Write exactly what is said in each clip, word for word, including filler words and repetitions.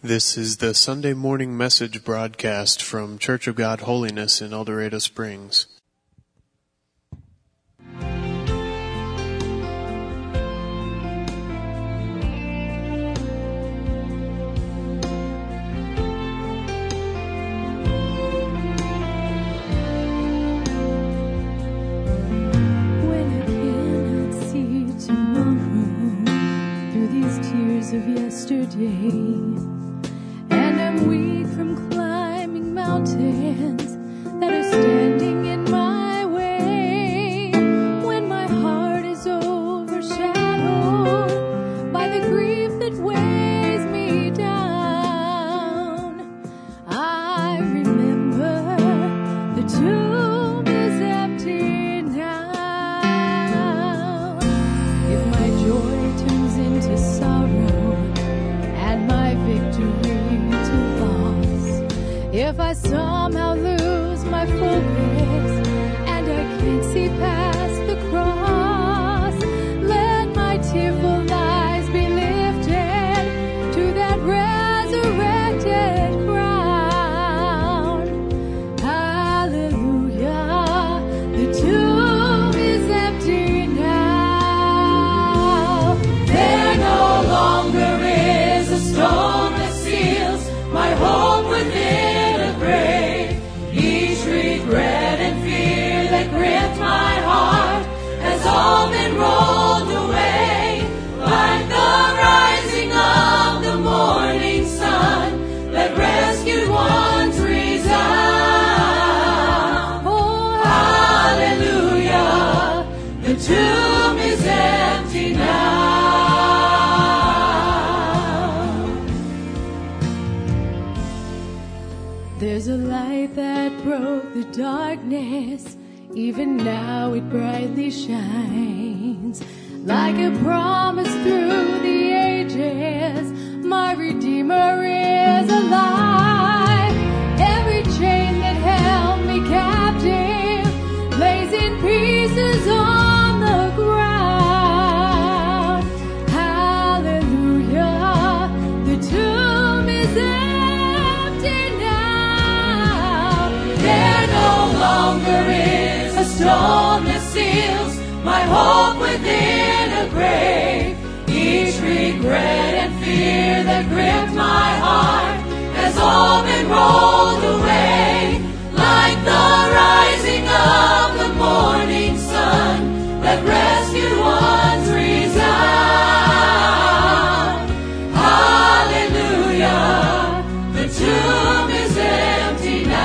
This is the Sunday morning message broadcast from Church of God Holiness in El Dorado Springs. When I cannot see tomorrow through these tears of yesterday, I'm weak from climbing mountains that are standing in my way. When my heart is overshadowed by the grief that weighs me down, I remember the tomb is empty now. If my joy turns into sorrow and my victory, if I somehow lose my focus and I can't see past the cross, let my tearful eyes be lifted to that resurrected crown. Hallelujah, the tomb is empty now. There no longer is a stone that seals my hope within. All been rolled away like the rising of the morning sun. Let rescued ones resound. Oh, hallelujah! The tomb is empty now. There's a light that broke the darkness. Even now it brightly shines, like a promise through the ages, my Redeemer is alive. Every chain that held me captive lays in pieces on the ground. Hallelujah, the tomb is empty now. There no longer is stone that seals my hope within a grave. Each regret and fear that gripped my heart has all been rolled away like the rising of the morning sun. Let rescued ones resound. Hallelujah, the tomb is empty now.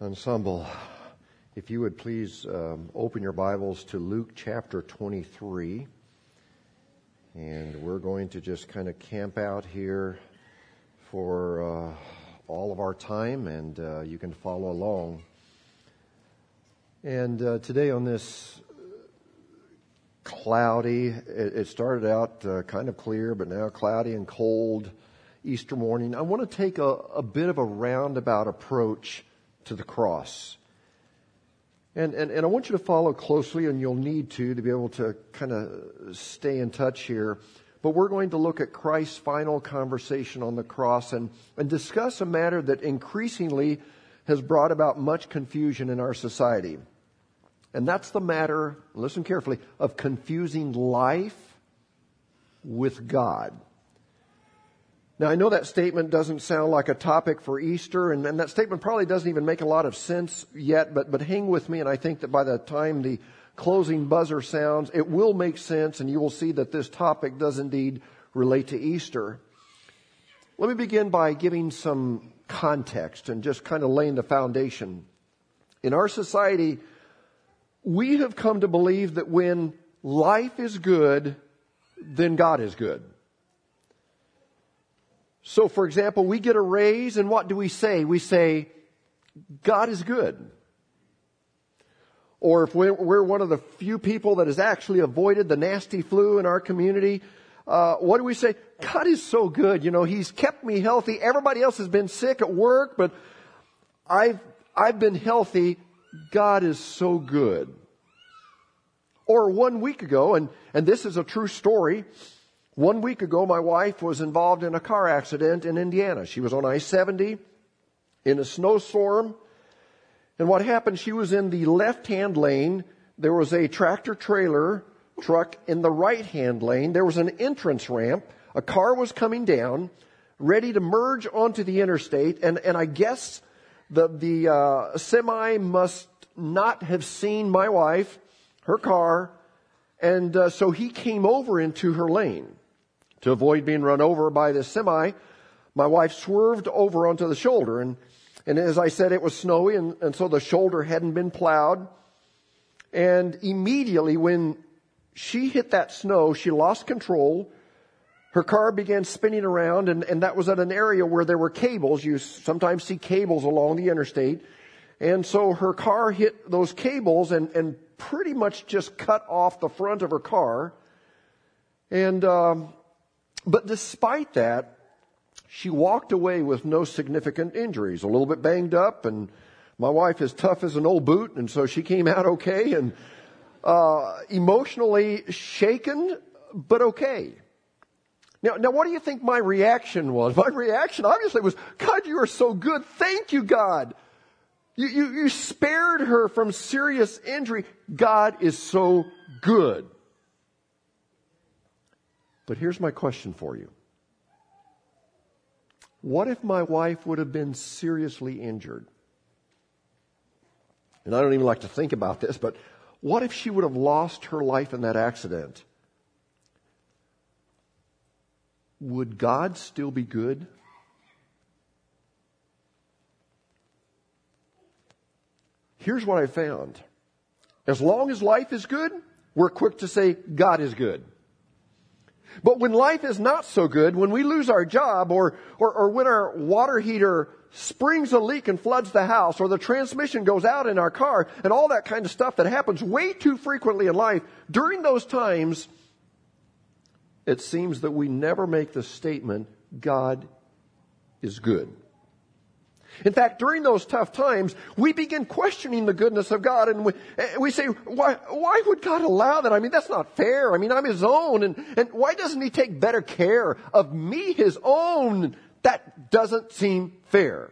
Ensemble, if you would please um, open your Bibles to Luke chapter twenty-three, and we're going to just kind of camp out here for uh, all of our time, and uh, you can follow along. And uh, today on this cloudy. It, it started out uh, kind of clear, but now cloudy and cold Easter morning. I want to take a, a bit of a roundabout approach to the cross. And, and and I want you to follow closely, and you'll need to to be able to kind of stay in touch here. But we're going to look at Christ's final conversation on the cross and, and discuss a matter that increasingly has brought about much confusion in our society. And that's the matter, listen carefully, of confusing life with God. Now, I know that statement doesn't sound like a topic for Easter, and, and that statement probably doesn't even make a lot of sense yet, but, but hang with me, and I think that by the time the closing buzzer sounds, it will make sense, and you will see that this topic does indeed relate to Easter. Let me begin by giving some context and just kind of laying the foundation. In our society, we have come to believe that when life is good, then God is good. So, for example, we get a raise, and what do we say? We say, God is good. Or if we're one of the few people that has actually avoided the nasty flu in our community, uh, what do we say? God is so good. You know, He's kept me healthy. Everybody else has been sick at work, but I've, I've been healthy. God is so good. Or one week ago, and, and this is a true story, One week ago, my wife was involved in a car accident in Indiana. She was on I seventy in a snowstorm. And what happened, she was in the left-hand lane. There was a tractor-trailer truck in the right-hand lane. There was an entrance ramp. A car was coming down, ready to merge onto the interstate. And, and I guess the, the uh, semi must not have seen my wife, her car, and uh, so he came over into her lane. To avoid being run over by this semi, my wife swerved over onto the shoulder. And, and as I said, it was snowy, and, and so the shoulder hadn't been plowed. And immediately when she hit that snow, she lost control. Her car began spinning around, and, and that was at an area where there were cables. You sometimes see cables along the interstate. And so her car hit those cables and, and pretty much just cut off the front of her car. And, um, But despite that, she walked away with no significant injuries, a little bit banged up, and my wife is tough as an old boot, and so she came out okay, and uh, emotionally shaken, but okay. Now, now, what do you think my reaction was? My reaction obviously was, God, you are so good. Thank you, God. You, you, you spared her from serious injury. God is so good. But here's my question for you. What if my wife would have been seriously injured? And I don't even like to think about this, but what if she would have lost her life in that accident? Would God still be good? Here's what I found. As long as life is good, we're quick to say God is good. But when life is not so good, when we lose our job, or, or, or when our water heater springs a leak and floods the house, or the transmission goes out in our car, and all that kind of stuff that happens way too frequently in life, during those times, it seems that we never make the statement, God is good. In fact, during those tough times, we begin questioning the goodness of God, and we, we say, why, why would God allow that? I mean, that's not fair. I mean, I'm His own, and, and why doesn't He take better care of me, His own? That doesn't seem fair.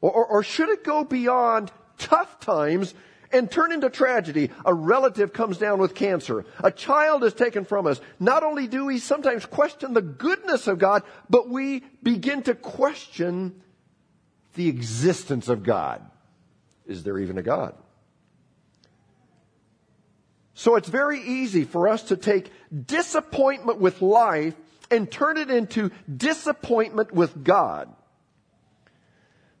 Or, or, or should it go beyond tough times and turn into tragedy? A relative comes down with cancer. A child is taken from us. Not only do we sometimes question the goodness of God, but we begin to question the existence of God. Is there even a God? So it's very easy for us to take disappointment with life and turn it into disappointment with God.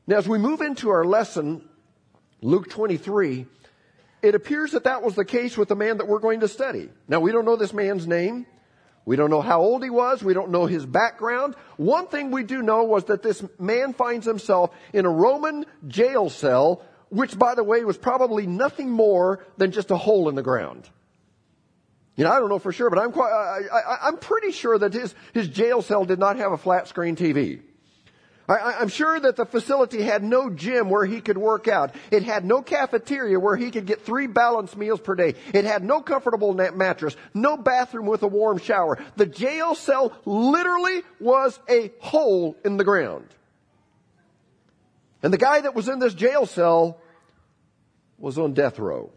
Now, as we move into our lesson, Luke twenty-three, it appears that that was the case with the man that we're going to study. Now, we don't know this man's name. We don't know how old he was. We don't know his background. One thing we do know was that this man finds himself in a Roman jail cell, which, by the way, was probably nothing more than just a hole in the ground. You know, I don't know for sure, but I'm quite, I, I, I'm pretty sure that his, his jail cell did not have a flat screen T V. I, I'm sure that the facility had no gym where he could work out. It had no cafeteria where he could get three balanced meals per day. It had no comfortable mattress, no bathroom with a warm shower. The jail cell literally was a hole in the ground. And the guy that was in this jail cell was on death row.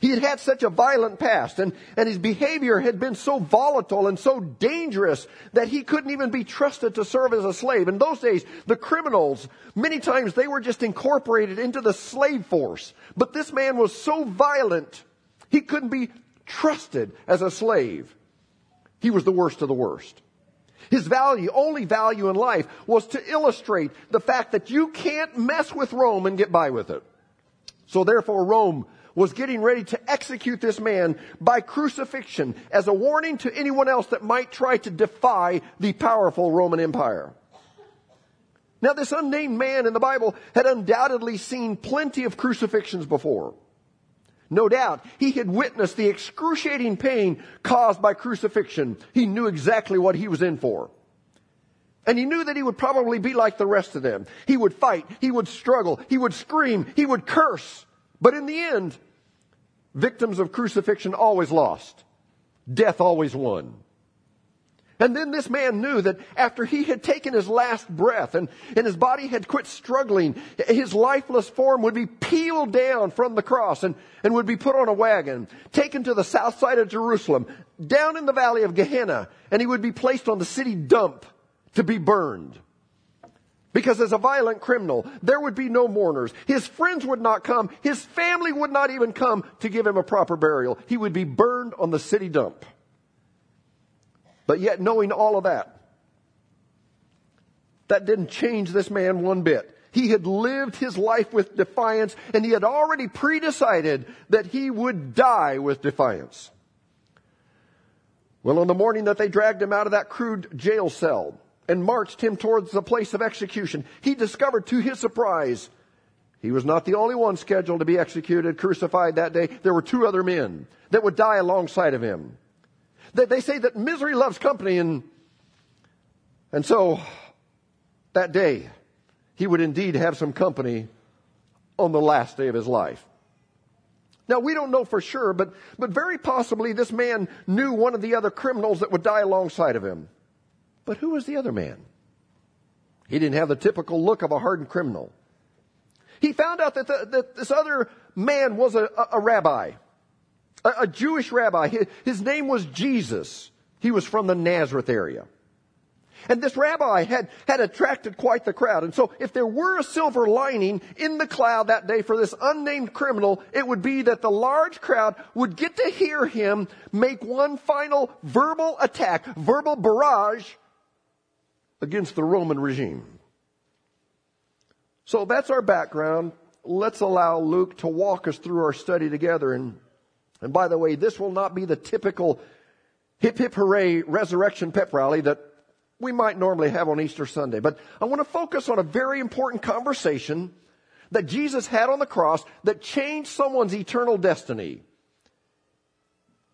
He had had such a violent past, and, and his behavior had been so volatile and so dangerous that he couldn't even be trusted to serve as a slave. In those days, the criminals, many times they were just incorporated into the slave force. But this man was so violent, he couldn't be trusted as a slave. He was the worst of the worst. His value, only value in life, was to illustrate the fact that you can't mess with Rome and get by with it. So therefore, Rome was getting ready to execute this man by crucifixion as a warning to anyone else that might try to defy the powerful Roman Empire. Now, this unnamed man in the Bible had undoubtedly seen plenty of crucifixions before. No doubt, he had witnessed the excruciating pain caused by crucifixion. He knew exactly what he was in for. And he knew that he would probably be like the rest of them. He would fight, he would struggle, he would scream, he would curse. But in the end, victims of crucifixion always lost. Death always won. And then this man knew that after he had taken his last breath and, and his body had quit struggling, his lifeless form would be peeled down from the cross and, and would be put on a wagon, taken to the south side of Jerusalem, down in the valley of Gehenna, and he would be placed on the city dump to be burned. Because as a violent criminal, there would be no mourners. His friends would not come. His family would not even come to give him a proper burial. He would be burned on the city dump. But yet, knowing all of that, that didn't change this man one bit. He had lived his life with defiance, and he had already pre-decided that he would die with defiance. Well, on the morning that they dragged him out of that crude jail cell and marched him towards the place of execution, he discovered to his surprise, he was not the only one scheduled to be executed, crucified that day. There were two other men that would die alongside of him. They, they say that misery loves company, and, and so that day, he would indeed have some company on the last day of his life. Now, we don't know for sure, but, but very possibly this man knew one of the other criminals that would die alongside of him. But who was the other man? He didn't have the typical look of a hardened criminal. He found out that, the, that this other man was a, a, a rabbi, a, a Jewish rabbi. His, his name was Jesus. He was from the Nazareth area. And this rabbi had, had attracted quite the crowd. And so if there were a silver lining in the cloud that day for this unnamed criminal, it would be that the large crowd would get to hear him make one final verbal attack, verbal barrage against the Roman regime. So that's our background. Let's allow Luke to walk us through our study together. And, and by the way, this will not be the typical hip, hip, hooray resurrection pep rally that we might normally have on Easter Sunday. But I want to focus on a very important conversation that Jesus had on the cross that changed someone's eternal destiny.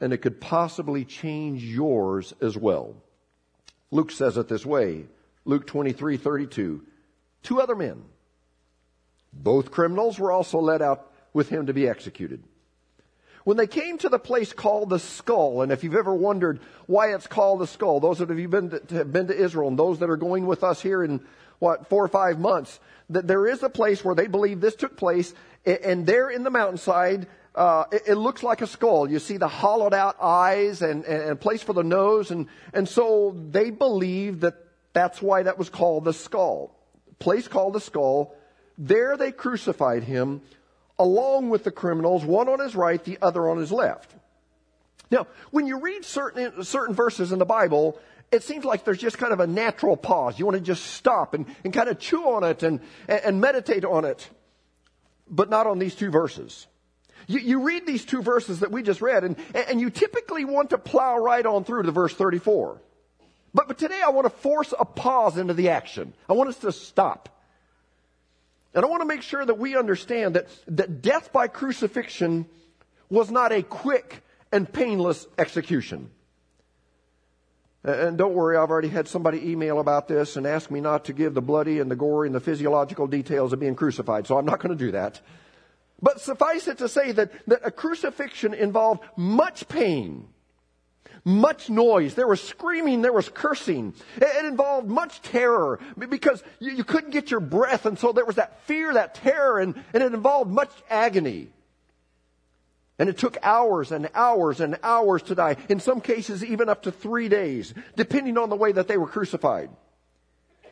And it could possibly change yours as well. Luke says it this way, Luke twenty-three thirty-two. Two other men, both criminals, were also led out with him to be executed. When they came to the place called the Skull, and if you've ever wondered why it's called the Skull, those that have been to, have been to Israel and those that are going with us here in, what, four or five months, that there is a place where they believe this took place, and there in the mountainside, Uh, it, it looks like a skull. You see the hollowed out eyes and, and, and place for the nose. And, and so they believe that that's why that was called the Skull. Place called the Skull. There they crucified him along with the criminals, one on his right, the other on his left. Now, when you read certain, certain verses in the Bible, it seems like there's just kind of a natural pause. You want to just stop and, and kind of chew on it and, and meditate on it, but not on these two verses. You, you read these two verses that we just read, and, and you typically want to plow right on through to verse thirty-four. But, but today I want to force a pause into the action. I want us to stop. And I want to make sure that we understand that, that death by crucifixion was not a quick and painless execution. And don't worry, I've already had somebody email about this and ask me not to give the bloody and the gory and the physiological details of being crucified, so I'm not going to do that. But suffice it to say that, that a crucifixion involved much pain, much noise. There was screaming, there was cursing. It, it involved much terror because you, you couldn't get your breath, and so there was that fear, that terror, and, and it involved much agony. And it took hours and hours and hours to die. In some cases, even up to three days, depending on the way that they were crucified.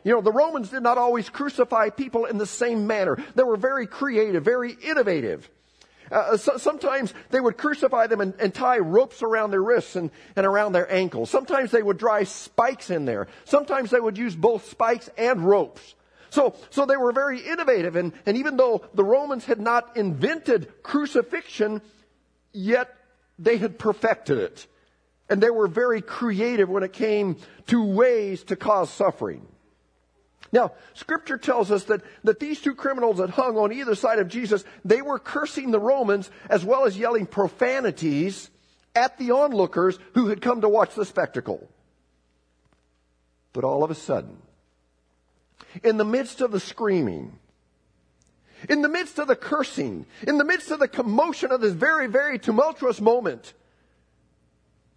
You know, the Romans did not always crucify people in the same manner. They were very creative, very innovative. Uh, so, sometimes they would crucify them and, and tie ropes around their wrists and, and around their ankles. Sometimes they would drive spikes in there. Sometimes they would use both spikes and ropes. So, so they were very innovative. And, and even though the Romans had not invented crucifixion, yet they had perfected it. And they were very creative when it came to ways to cause suffering. Now, Scripture tells us that, that these two criminals that hung on either side of Jesus, they were cursing the Romans as well as yelling profanities at the onlookers who had come to watch the spectacle. But all of a sudden, in the midst of the screaming, in the midst of the cursing, in the midst of the commotion of this very, very tumultuous moment,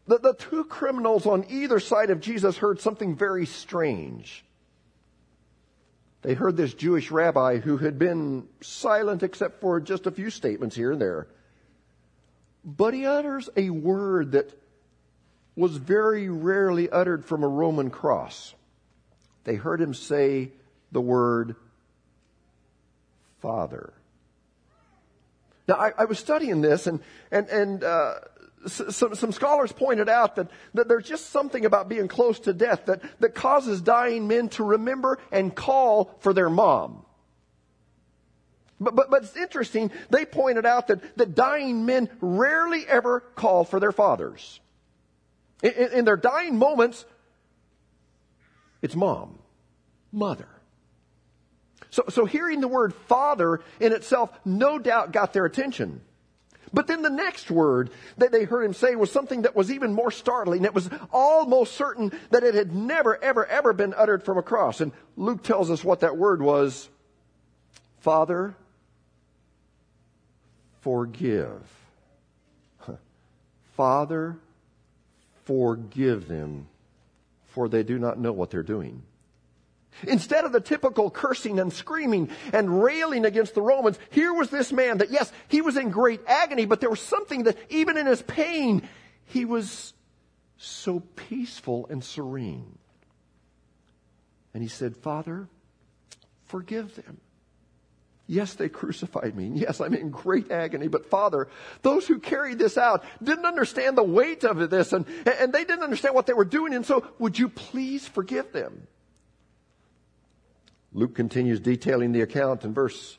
the, the two criminals on either side of Jesus heard something very strange. They heard this Jewish rabbi who had been silent except for just a few statements here and there. But he utters a word that was very rarely uttered from a Roman cross. They heard him say the word Father. Now, I, I was studying this, and and and uh, s- some some scholars pointed out that, that there's just something about being close to death that, that causes dying men to remember and call for their mom. But but but it's interesting. They pointed out that that dying men rarely ever call for their fathers. In, in, in their dying moments, it's mom, mother. So, so hearing the word Father in itself no doubt got their attention. But then the next word that they heard him say was something that was even more startling. It was almost certain that it had never, ever, ever been uttered from a cross. And Luke tells us what that word was. Father, forgive. Father, forgive them, for they do not know what they're doing. Instead of the typical cursing and screaming and railing against the Romans, here was this man that, yes, he was in great agony, but there was something that even in his pain, he was so peaceful and serene. And he said, Father, forgive them. Yes, they crucified me. Yes, I'm in great agony. But Father, those who carried this out didn't understand the weight of this, and, and they didn't understand what they were doing. And so would you please forgive them? Luke continues detailing the account in verse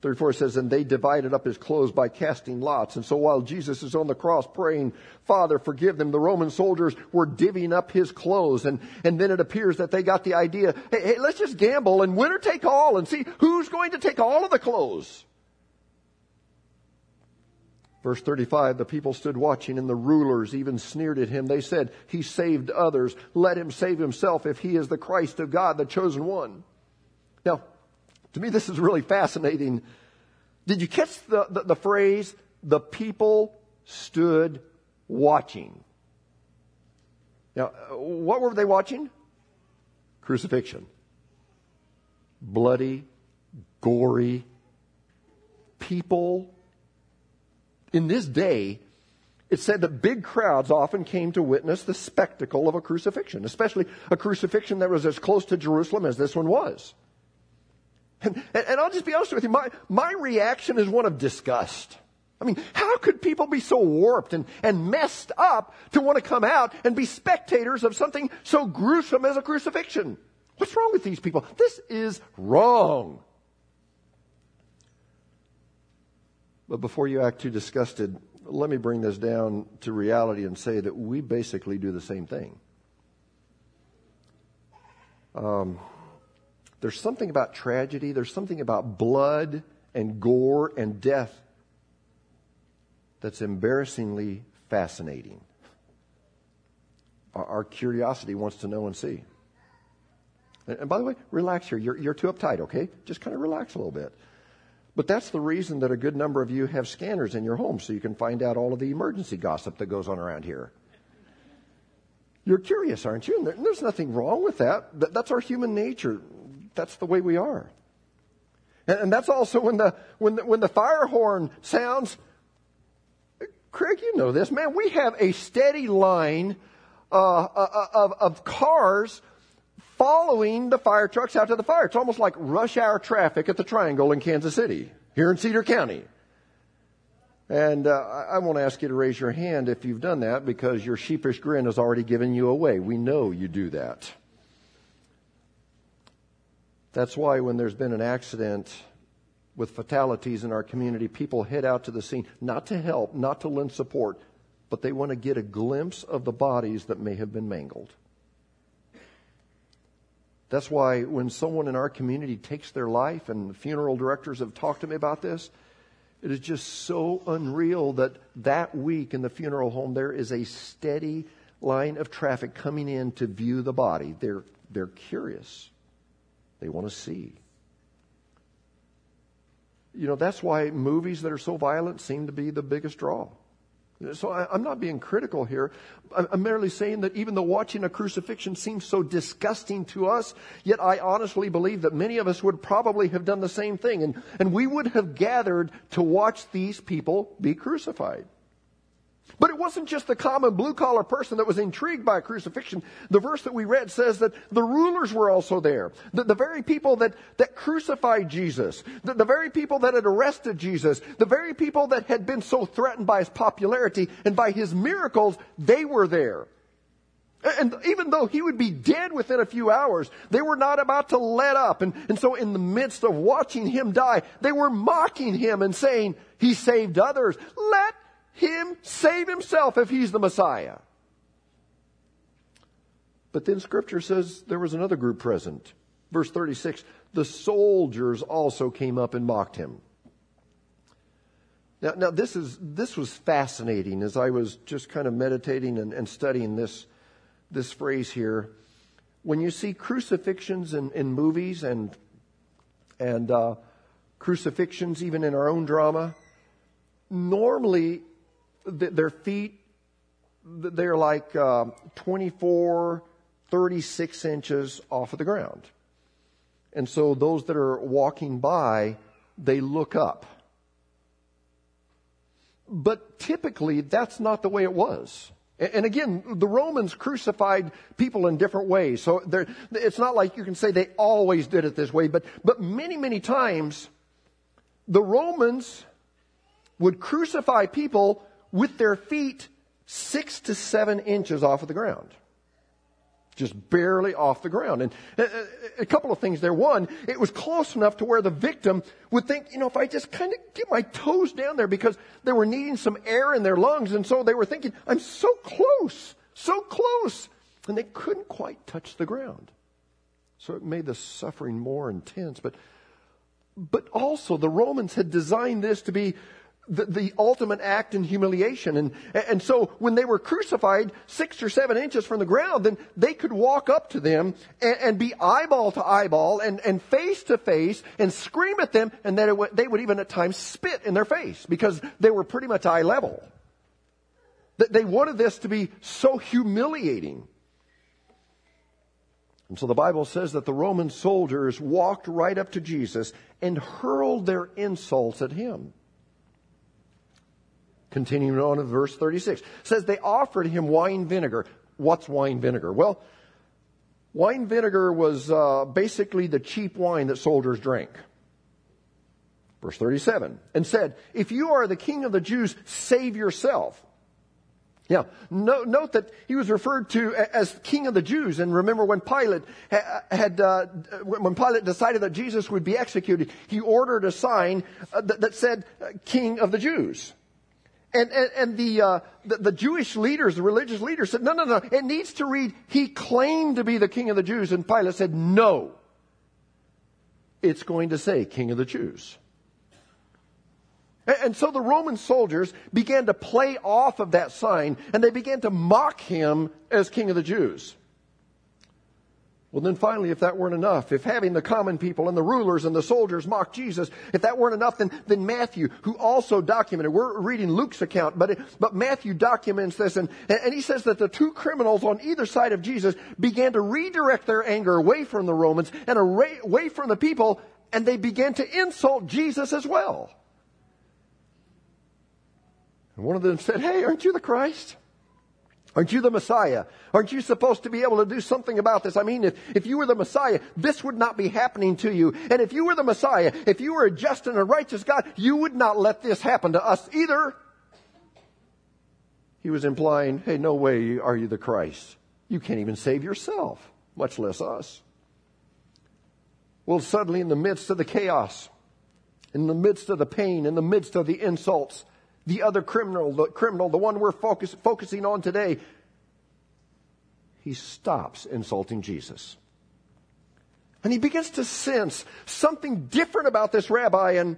thirty-four. It says, and they divided up his clothes by casting lots. And so while Jesus is on the cross praying, Father, forgive them, the Roman soldiers were divvying up his clothes. And, and then it appears that they got the idea, hey, hey, let's just gamble and winner take all and see who's going to take all of the clothes. Verse thirty-five, the people stood watching, and the rulers even sneered at him. They said, he saved others. Let him save himself if he is the Christ of God, the chosen one. Now, to me, this is really fascinating. Did you catch the, the, the phrase, the people stood watching? Now, what were they watching? Crucifixion. Bloody, gory. People. In this day, it said that big crowds often came to witness the spectacle of a crucifixion, especially a crucifixion that was as close to Jerusalem as this one was. And, and I'll just be honest with you, my, my reaction is one of disgust. I mean, how could people be so warped and, and messed up to want to come out and be spectators of something so gruesome as a crucifixion? What's wrong with these people? This is wrong. But before you act too disgusted, let me bring this down to reality and say that we basically do the same thing. Um... There's something about tragedy. There's something about blood and gore and death that's embarrassingly fascinating. Our, our curiosity wants to know and see. And, and by the way, relax here. You're, you're too uptight, okay? Just kind of relax a little bit. But that's the reason that a good number of you have scanners in your home, so you can find out all of the emergency gossip that goes on around here. You're curious, aren't you? And there, there's nothing wrong with that. that. That's our human nature. That's the way we are. And, and that's also when the, when the when the fire horn sounds. Craig, you know this, man. We have a steady line uh, of of cars following the fire trucks out to the fire. It's almost like rush hour traffic at the Triangle in Kansas City, here in Cedar County. And uh, I won't ask you to raise your hand if you've done that, because your sheepish grin has already given you away. We know you do that. That's why when there's been an accident with fatalities in our community, people head out to the scene, not to help, not to lend support, but they want to get a glimpse of the bodies that may have been mangled. That's why when someone in our community takes their life, and funeral directors have talked to me about this, it is just so unreal that that week in the funeral home, there is a steady line of traffic coming in to view the body. They're, they're curious. They want to see. You know, that's why movies that are so violent seem to be the biggest draw. So I, I'm not being critical here. I'm, I'm merely saying that even though watching a crucifixion seems so disgusting to us, yet I honestly believe that many of us would probably have done the same thing. And, and we would have gathered to watch these people be crucified. But it wasn't just the common blue-collar person that was intrigued by a crucifixion. The verse that we read says that the rulers were also there. The, the very people that, that crucified Jesus. The, the very people that had arrested Jesus. The very people that had been so threatened by his popularity and by his miracles, they were there. And even though he would be dead within a few hours, they were not about to let up. And, and so in the midst of watching him die, they were mocking him and saying, he saved others. Let him save himself if he's the Messiah. But then Scripture says there was another group present. Verse thirty-six, the soldiers also came up and mocked him. Now, now this is this was fascinating as I was just kind of meditating and, and studying this, this phrase here. When you see crucifixions in, in movies and, and uh, crucifixions even in our own drama, normally their feet, they're like uh, twenty-four, thirty-six inches off of the ground. And so those that are walking by, they look up. But typically, that's not the way it was. And again, the Romans crucified people in different ways. So it's not like you can say they always did it this way. But, but many, many times, the Romans would crucify people with their feet six to seven inches off of the ground. Just barely off the ground. And a couple of things there. One, it was close enough to where the victim would think, you know, if I just kind of get my toes down there, because they were needing some air in their lungs. And so they were thinking, I'm so close, so close. And they couldn't quite touch the ground. So it made the suffering more intense. But, but also the Romans had designed this to be The, the ultimate act in humiliation. And, and so when they were crucified six or seven inches from the ground, then they could walk up to them and, and be eyeball to eyeball and, and face to face and scream at them. And then it w- they would even at times spit in their face, because they were pretty much eye level. That they wanted this to be so humiliating. And so the Bible says that the Roman soldiers walked right up to Jesus and hurled their insults at him. Continuing on in verse thirty-six, says they offered him wine vinegar. What's wine vinegar? Well, wine vinegar was uh, basically the cheap wine that soldiers drank. Verse thirty-seven, and said, if you are the king of the Jews, save yourself. Now, no, note that he was referred to as king of the Jews. And remember when Pilate had, uh, when Pilate decided that Jesus would be executed, he ordered a sign that, that said, King of the Jews. And, and, and the, uh, the, the Jewish leaders, the religious leaders said, no, no, no, it needs to read, he claimed to be the king of the Jews. And Pilate said, no, it's going to say king of the Jews. And so the Roman soldiers began to play off of that sign, and they began to mock him as king of the Jews. Well, then finally, if that weren't enough, if having the common people and the rulers and the soldiers mock Jesus, if that weren't enough, then, then Matthew, who also documented, we're reading Luke's account, but, but Matthew documents this, and, and he says that the two criminals on either side of Jesus began to redirect their anger away from the Romans and away from the people, and they began to insult Jesus as well. And one of them said, "Hey, aren't you the Christ? Aren't you the Messiah? Aren't you supposed to be able to do something about this? I mean, if, if you were the Messiah, this would not be happening to you. And if you were the Messiah, if you were a just and a righteous God, you would not let this happen to us either." He was implying, hey, no way are you the Christ. You can't even save yourself, much less us. Well, suddenly in the midst of the chaos, in the midst of the pain, in the midst of the insults, the other criminal, the criminal, the one we're focus, focusing on today, he stops insulting Jesus. And he begins to sense something different about this rabbi, and,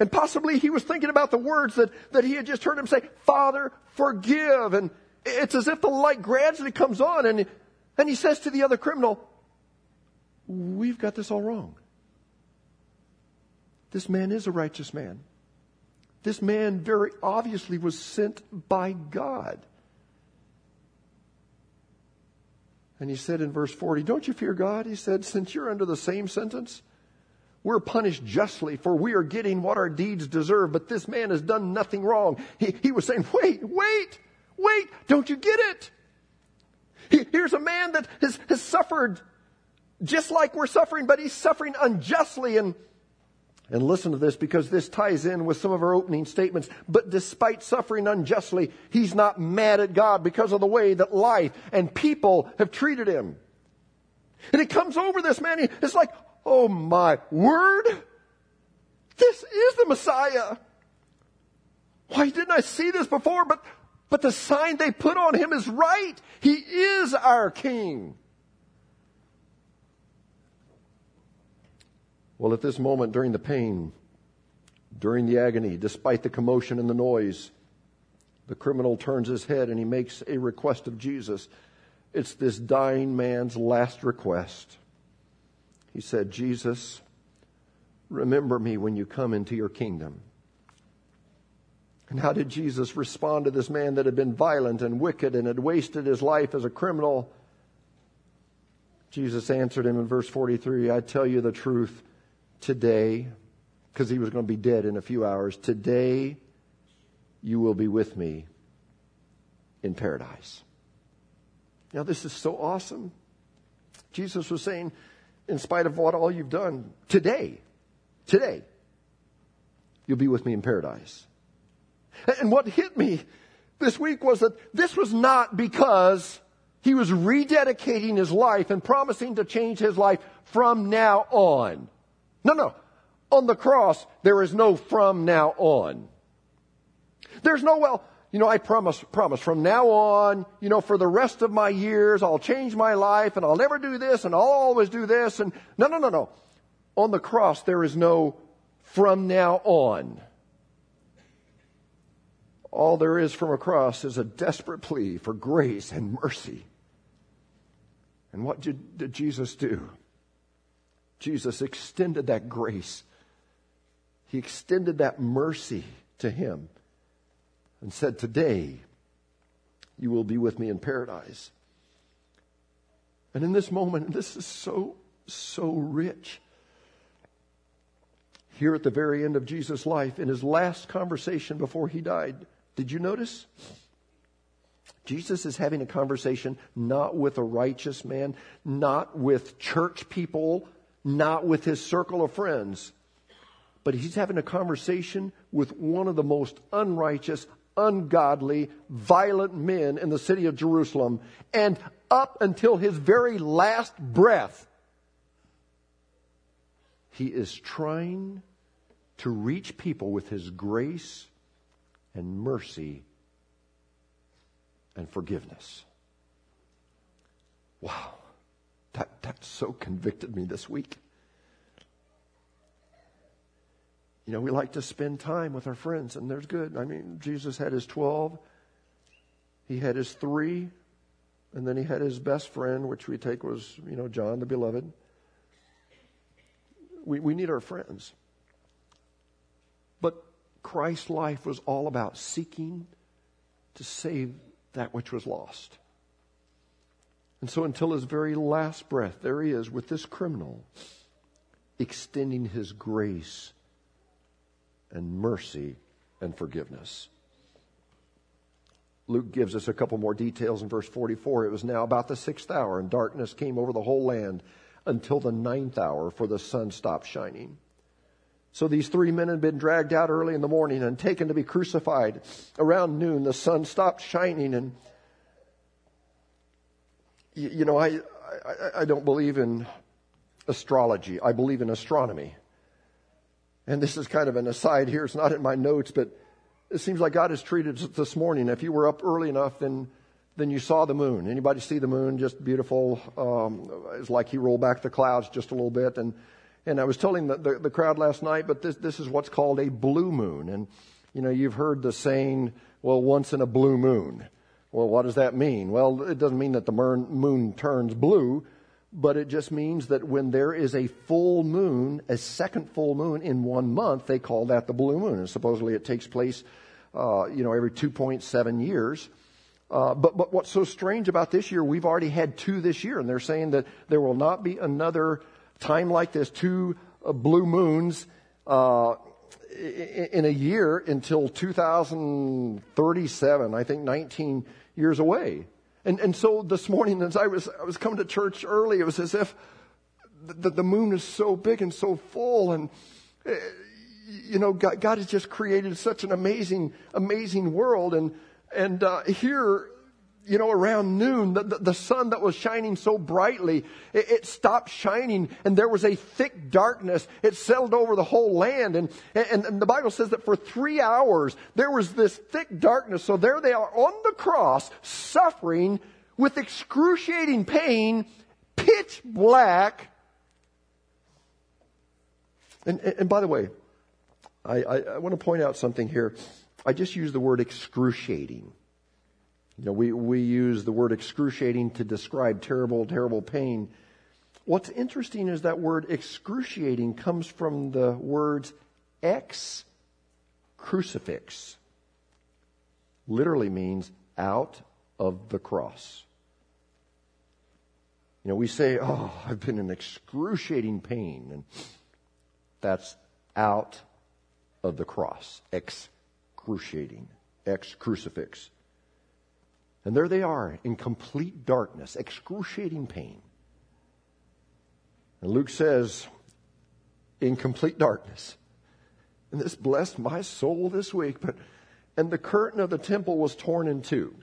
and possibly he was thinking about the words that, that he had just heard him say, "Father, forgive." And it's as if the light gradually comes on, and, and he says to the other criminal, "We've got this all wrong. This man is a righteous man. This man very obviously was sent by God." And he said in verse forty, "Don't you fear God?" He said, "Since you're under the same sentence, we're punished justly, for we are getting what our deeds deserve, but this man has done nothing wrong." He, he was saying, wait, wait, wait, don't you get it? He, here's a man that has, has suffered just like we're suffering, but he's suffering unjustly. And And listen to this, because this ties in with some of our opening statements. But despite suffering unjustly, he's not mad at God because of the way that life and people have treated him. And it comes over this man. It's like, oh my word, this is the Messiah. Why didn't I see this before? But, but the sign they put on him is right. He is our king. Well, at this moment, during the pain, during the agony, despite the commotion and the noise, the criminal turns his head and he makes a request of Jesus. It's this dying man's last request. He said, "Jesus, remember me when you come into your kingdom." And how did Jesus respond to this man that had been violent and wicked and had wasted his life as a criminal? Jesus answered him in verse forty-three, "I tell you the truth, today," because he was going to be dead in a few hours, "today you will be with me in paradise." Now, this is so awesome. Jesus was saying, in spite of what all you've done, today, today, you'll be with me in paradise. And what hit me this week was that this was not because he was rededicating his life and promising to change his life from now on. No, no. On the cross, there is no from now on. There's no, well, you know, I promise, promise from now on, you know, for the rest of my years, I'll change my life and I'll never do this and I'll always do this. And no, no, no, no. On the cross, there is no from now on. All there is from a cross is a desperate plea for grace and mercy. And what did, did Jesus do? Jesus extended that grace. He extended that mercy to him and said, "Today you will be with me in paradise." And in this moment, this is so, so rich. Here at the very end of Jesus' life, in his last conversation before he died, did you notice? Jesus is having a conversation not with a righteous man, not with church people, not with his circle of friends, but he's having a conversation with one of the most unrighteous, ungodly, violent men in the city of Jerusalem. And up until his very last breath, he is trying to reach people with his grace and mercy and forgiveness. Wow. That, that so convicted me this week. You know, we like to spend time with our friends, and there's good. I mean, Jesus had his twelve. He had his three. And then he had his best friend, which we take was, you know, John the Beloved. We we need our friends. But Christ's life was all about seeking to save that which was lost. And so until his very last breath, there he is with this criminal, extending his grace and mercy and forgiveness. Luke gives us a couple more details in verse forty-four. It was now about the sixth hour, and darkness came over the whole land until the ninth hour, for the sun stopped shining. So these three men had been dragged out early in the morning and taken to be crucified. Around noon, the sun stopped shining. And, you know, I, I, I don't believe in astrology. I believe in astronomy. And this is kind of an aside here. It's not in my notes, but it seems like God has treated this morning. If you were up early enough, then then you saw the moon. Anybody see the moon? Just beautiful. Um, it's like he rolled back the clouds just a little bit. And and I was telling the, the, the crowd last night, but this this is what's called a blue moon. And, you know, you've heard the saying, well, once in a blue moon. Well, what does that mean? Well, it doesn't mean that the moon turns blue, but it just means that when there is a full moon, a second full moon in one month, they call that the blue moon. And supposedly it takes place, uh, you know, every two point seven years. Uh, but, but what's so strange about this year, we've already had two this year. And they're saying that there will not be another time like this, two uh, blue moons uh, in, in a year until two thousand thirty-seven, I think nineteen years away. And and so this morning, as I was I was coming to church early, it was as if the, the moon is so big and so full, and uh, you know, God, God has just created such an amazing amazing world, and and uh, here, you know, around noon, the, the, the sun that was shining so brightly, it, it stopped shining, and there was a thick darkness. It settled over the whole land, and and, and the Bible says that for three hours there was this thick darkness. So there they are on the cross, suffering with excruciating pain, pitch black. And and, and by the way, I, I, I want to point out something here. I just used the word excruciating. You know, we, we use the word excruciating to describe terrible, terrible pain. What's interesting is that word excruciating comes from the words ex crucifix. Literally means out of the cross. You know, we say, oh, I've been in excruciating pain. And that's out of the cross. Excruciating. Ex crucifix. And there they are in complete darkness, excruciating pain. And Luke says, in complete darkness. And this blessed my soul this week. But and the curtain of the temple was torn in two.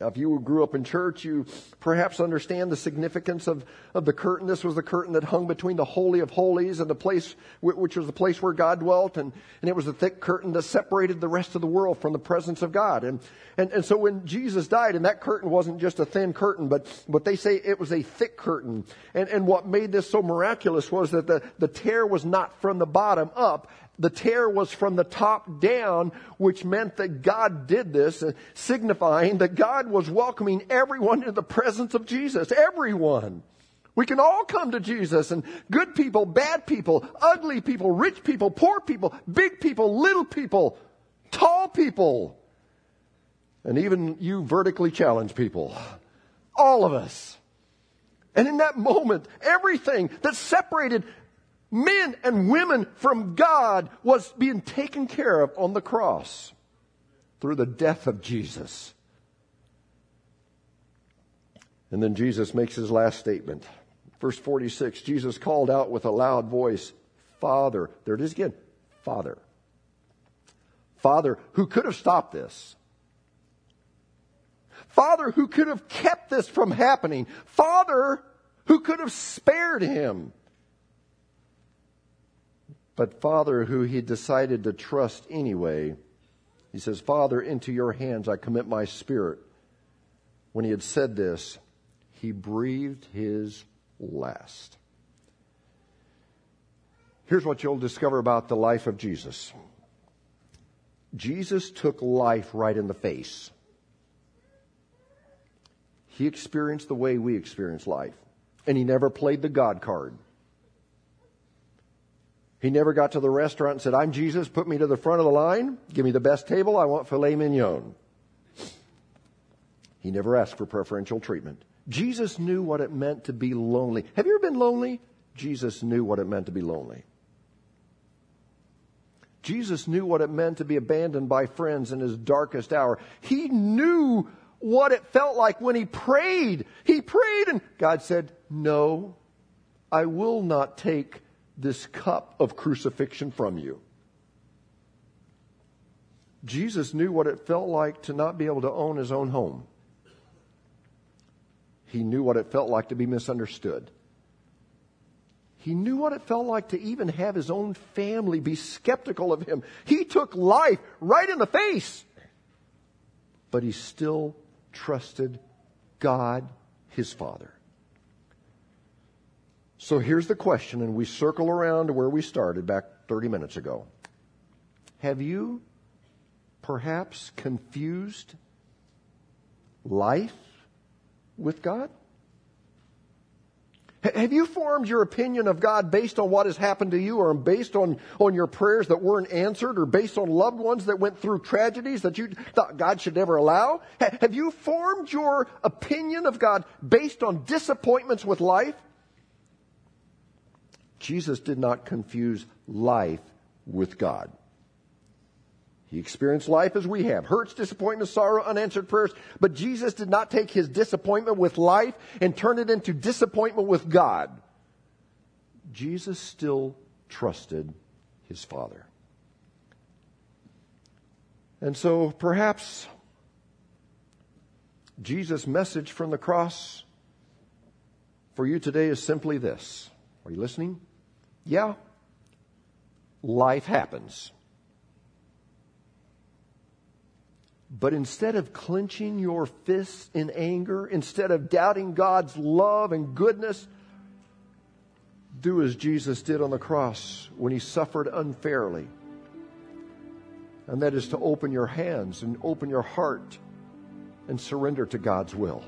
Now, if you grew up in church, you perhaps understand the significance of, of the curtain. This was the curtain that hung between the Holy of Holies and the place, which was the place where God dwelt. And, and it was the thick curtain that separated the rest of the world from the presence of God. And, and, and so when Jesus died, and that curtain wasn't just a thin curtain, but, but they say it was a thick curtain. And, and what made this so miraculous was that the, the tear was not from the bottom up. The tear was from the top down, which meant that God did this, signifying that God was welcoming everyone to the presence of Jesus. Everyone. We can all come to Jesus, and good people, bad people, ugly people, rich people, poor people, big people, little people, tall people, and even you vertically challenged people. All of us. And in that moment, everything that separated men and women from God was being taken care of on the cross through the death of Jesus. And then Jesus makes his last statement. Verse forty-six, Jesus called out with a loud voice, Father, there it is again, Father. Father, who could have stopped this? Father, who could have kept this from happening? Father, who could have spared him? But Father, who he decided to trust anyway, he says, Father, into your hands I commit my spirit. When he had said this, he breathed his last. Here's what you'll discover about the life of Jesus. Jesus took life right in the face. He experienced the way we experience life. And he never played the God card. He never got to the restaurant and said, I'm Jesus, put me to the front of the line, give me the best table, I want filet mignon. He never asked for preferential treatment. Jesus knew what it meant to be lonely. Have you ever been lonely? Jesus knew what it meant to be lonely. Jesus knew what it meant to be abandoned by friends in his darkest hour. He knew what it felt like when he prayed. He prayed and God said, no, I will not take this cup of crucifixion from you. Jesus knew what it felt like to not be able to own his own home. He knew what it felt like to be misunderstood. He knew what it felt like to even have his own family be skeptical of him. He took life right in the face. But he still trusted God, his Father. So here's the question, and we circle around to where we started back thirty minutes ago. Have you perhaps confused life with God? H- have you formed your opinion of God based on what has happened to you, or based on, on your prayers that weren't answered, or based on loved ones that went through tragedies that you thought God should never allow? H- have you formed your opinion of God based on disappointments with life? Jesus did not confuse life with God. He experienced life as we have. Hurts, disappointments, sorrow, unanswered prayers. But Jesus did not take his disappointment with life and turn it into disappointment with God. Jesus still trusted his Father. And so perhaps Jesus' message from the cross for you today is simply this. Are you listening? Yeah. Life happens. But instead of clenching your fists in anger, instead of doubting God's love and goodness, do as Jesus did on the cross when he suffered unfairly. And that is to open your hands and open your heart and surrender to God's will.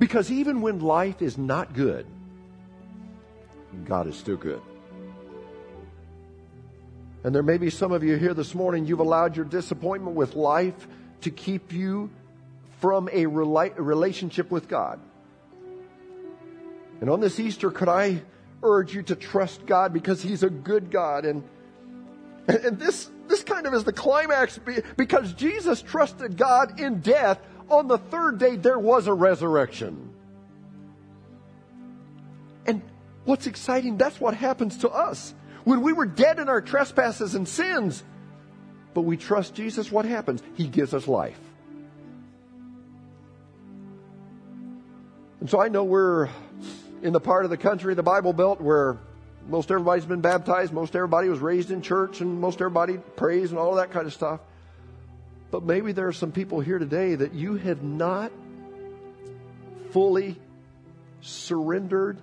Because even when life is not good, God is still good. And there may be some of you here this morning, you've allowed your disappointment with life to keep you from a rela- relationship with God. And on this Easter, could I urge you to trust God, because he's a good God. And, and this, this kind of is the climax, because Jesus trusted God in death. On the third day, there was a resurrection. And what's exciting, that's what happens to us. When we were dead in our trespasses and sins, but we trust Jesus, what happens? He gives us life. And so I know we're in the part of the country, the Bible Belt, where most everybody's been baptized, most everybody was raised in church, and most everybody prays and all that kind of stuff. But maybe there are some people here today that you have not fully surrendered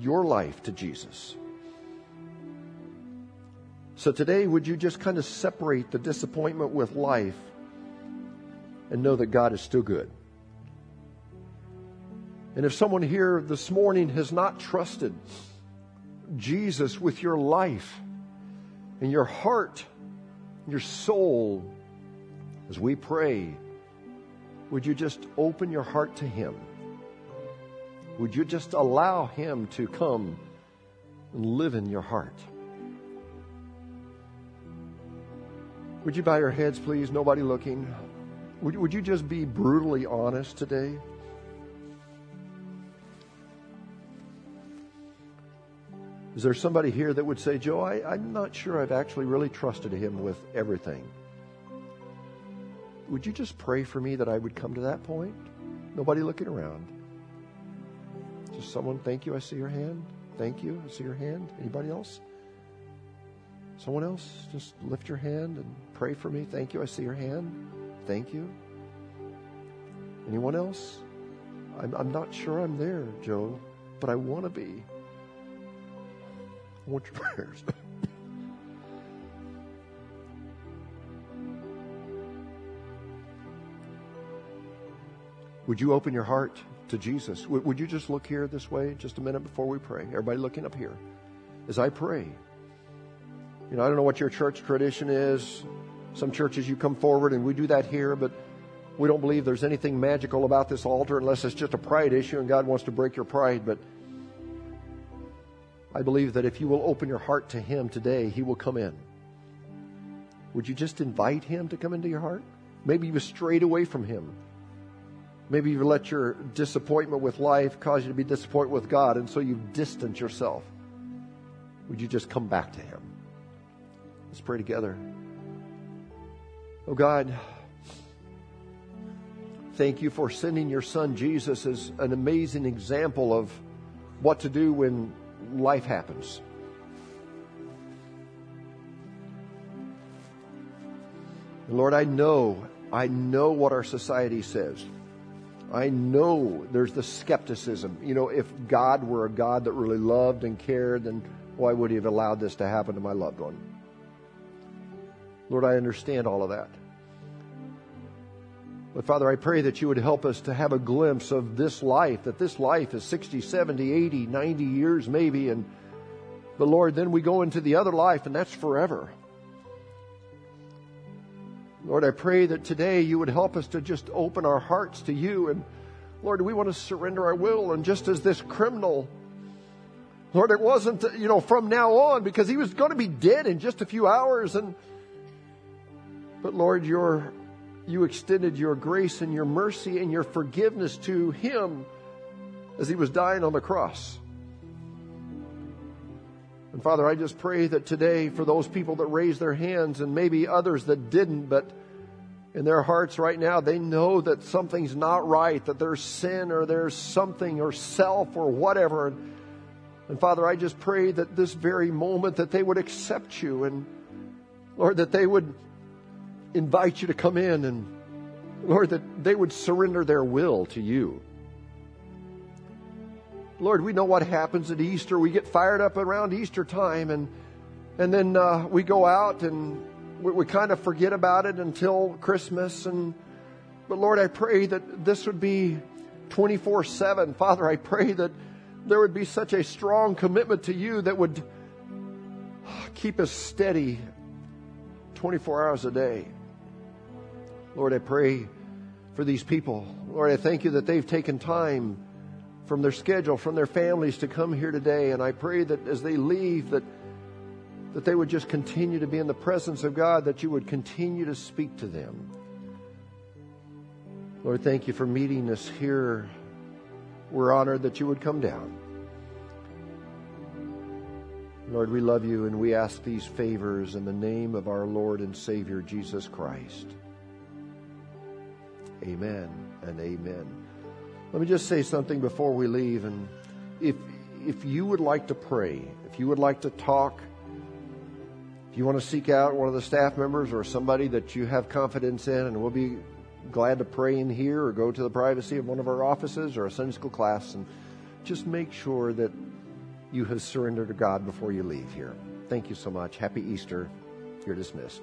your life to Jesus. So today, would you just kind of separate the disappointment with life and know that God is still good? And if someone here this morning has not trusted Jesus with your life and your heart, and your soul, as we pray, would you just open your heart to him? Would you just allow him to come and live in your heart? Would you bow your heads, please? Nobody looking. Would, would you just be brutally honest today? Is there somebody here that would say, Joe, I, I'm not sure I've actually really trusted him with everything. Would you just pray for me that I would come to that point? Nobody looking around. Just someone, thank you, I see your hand. Thank you, I see your hand. Anybody else? Someone else? Just lift your hand and pray for me. Thank you, I see your hand. Thank you. Anyone else? I'm, I'm not sure I'm there, Joe, but I want to be. I want your prayers. Would you open your heart to Jesus? Would you just look here this way just a minute before we pray? Everybody looking up here as I pray. You know, I don't know what your church tradition is. Some churches you come forward, and we do that here, but we don't believe there's anything magical about this altar unless it's just a pride issue and God wants to break your pride. But I believe that if you will open your heart to Him today, He will come in. Would you just invite Him to come into your heart? Maybe you strayed away from Him. Maybe you've let your disappointment with life cause you to be disappointed with God, and so you've distanced yourself. Would you just come back to Him? Let's pray together. Oh God, thank you for sending your Son Jesus as an amazing example of what to do when life happens. And Lord, I know, I know what our society says. I know there's the skepticism. You know, if God were a God that really loved and cared, then why would He have allowed this to happen to my loved one? Lord, I understand all of that. But Father, I pray that you would help us to have a glimpse of this life, that this life is sixty, seventy, eighty, ninety years maybe. And but Lord, then we go into the other life, and that's forever. Lord, I pray that today you would help us to just open our hearts to you. And Lord, we want to surrender our will. And just as this criminal, Lord, it wasn't, you know, from now on, because he was going to be dead in just a few hours. And but Lord, your, you extended your grace and your mercy and your forgiveness to him as he was dying on the cross. And Father, I just pray that today for those people that raised their hands, and maybe others that didn't, but in their hearts right now, they know that something's not right, that there's sin or there's something or self or whatever. And, and Father, I just pray that this very moment that they would accept you, and Lord, that they would invite you to come in, and Lord, that they would surrender their will to you. Lord, we know what happens at Easter. We get fired up around Easter time, and and then uh, we go out, and we, we kind of forget about it until Christmas. And but Lord, I pray that this would be twenty-four seven. Father, I pray that there would be such a strong commitment to you that would keep us steady twenty-four hours a day. Lord, I pray for these people. Lord, I thank you that they've taken time from their schedule, from their families, to come here today. And I pray that as they leave, that that they would just continue to be in the presence of God, that you would continue to speak to them. Lord, thank you for meeting us here. We're honored that you would come down. Lord, we love you, and we ask these favors in the name of our Lord and Savior, Jesus Christ. Amen and amen. Let me just say something before we leave. And if if you would like to pray, if you would like to talk, if you want to seek out one of the staff members or somebody that you have confidence in, and we'll be glad to pray in here or go to the privacy of one of our offices or a Sunday school class, and just make sure that you have surrendered to God before you leave here. Thank you so much. Happy Easter. You're dismissed.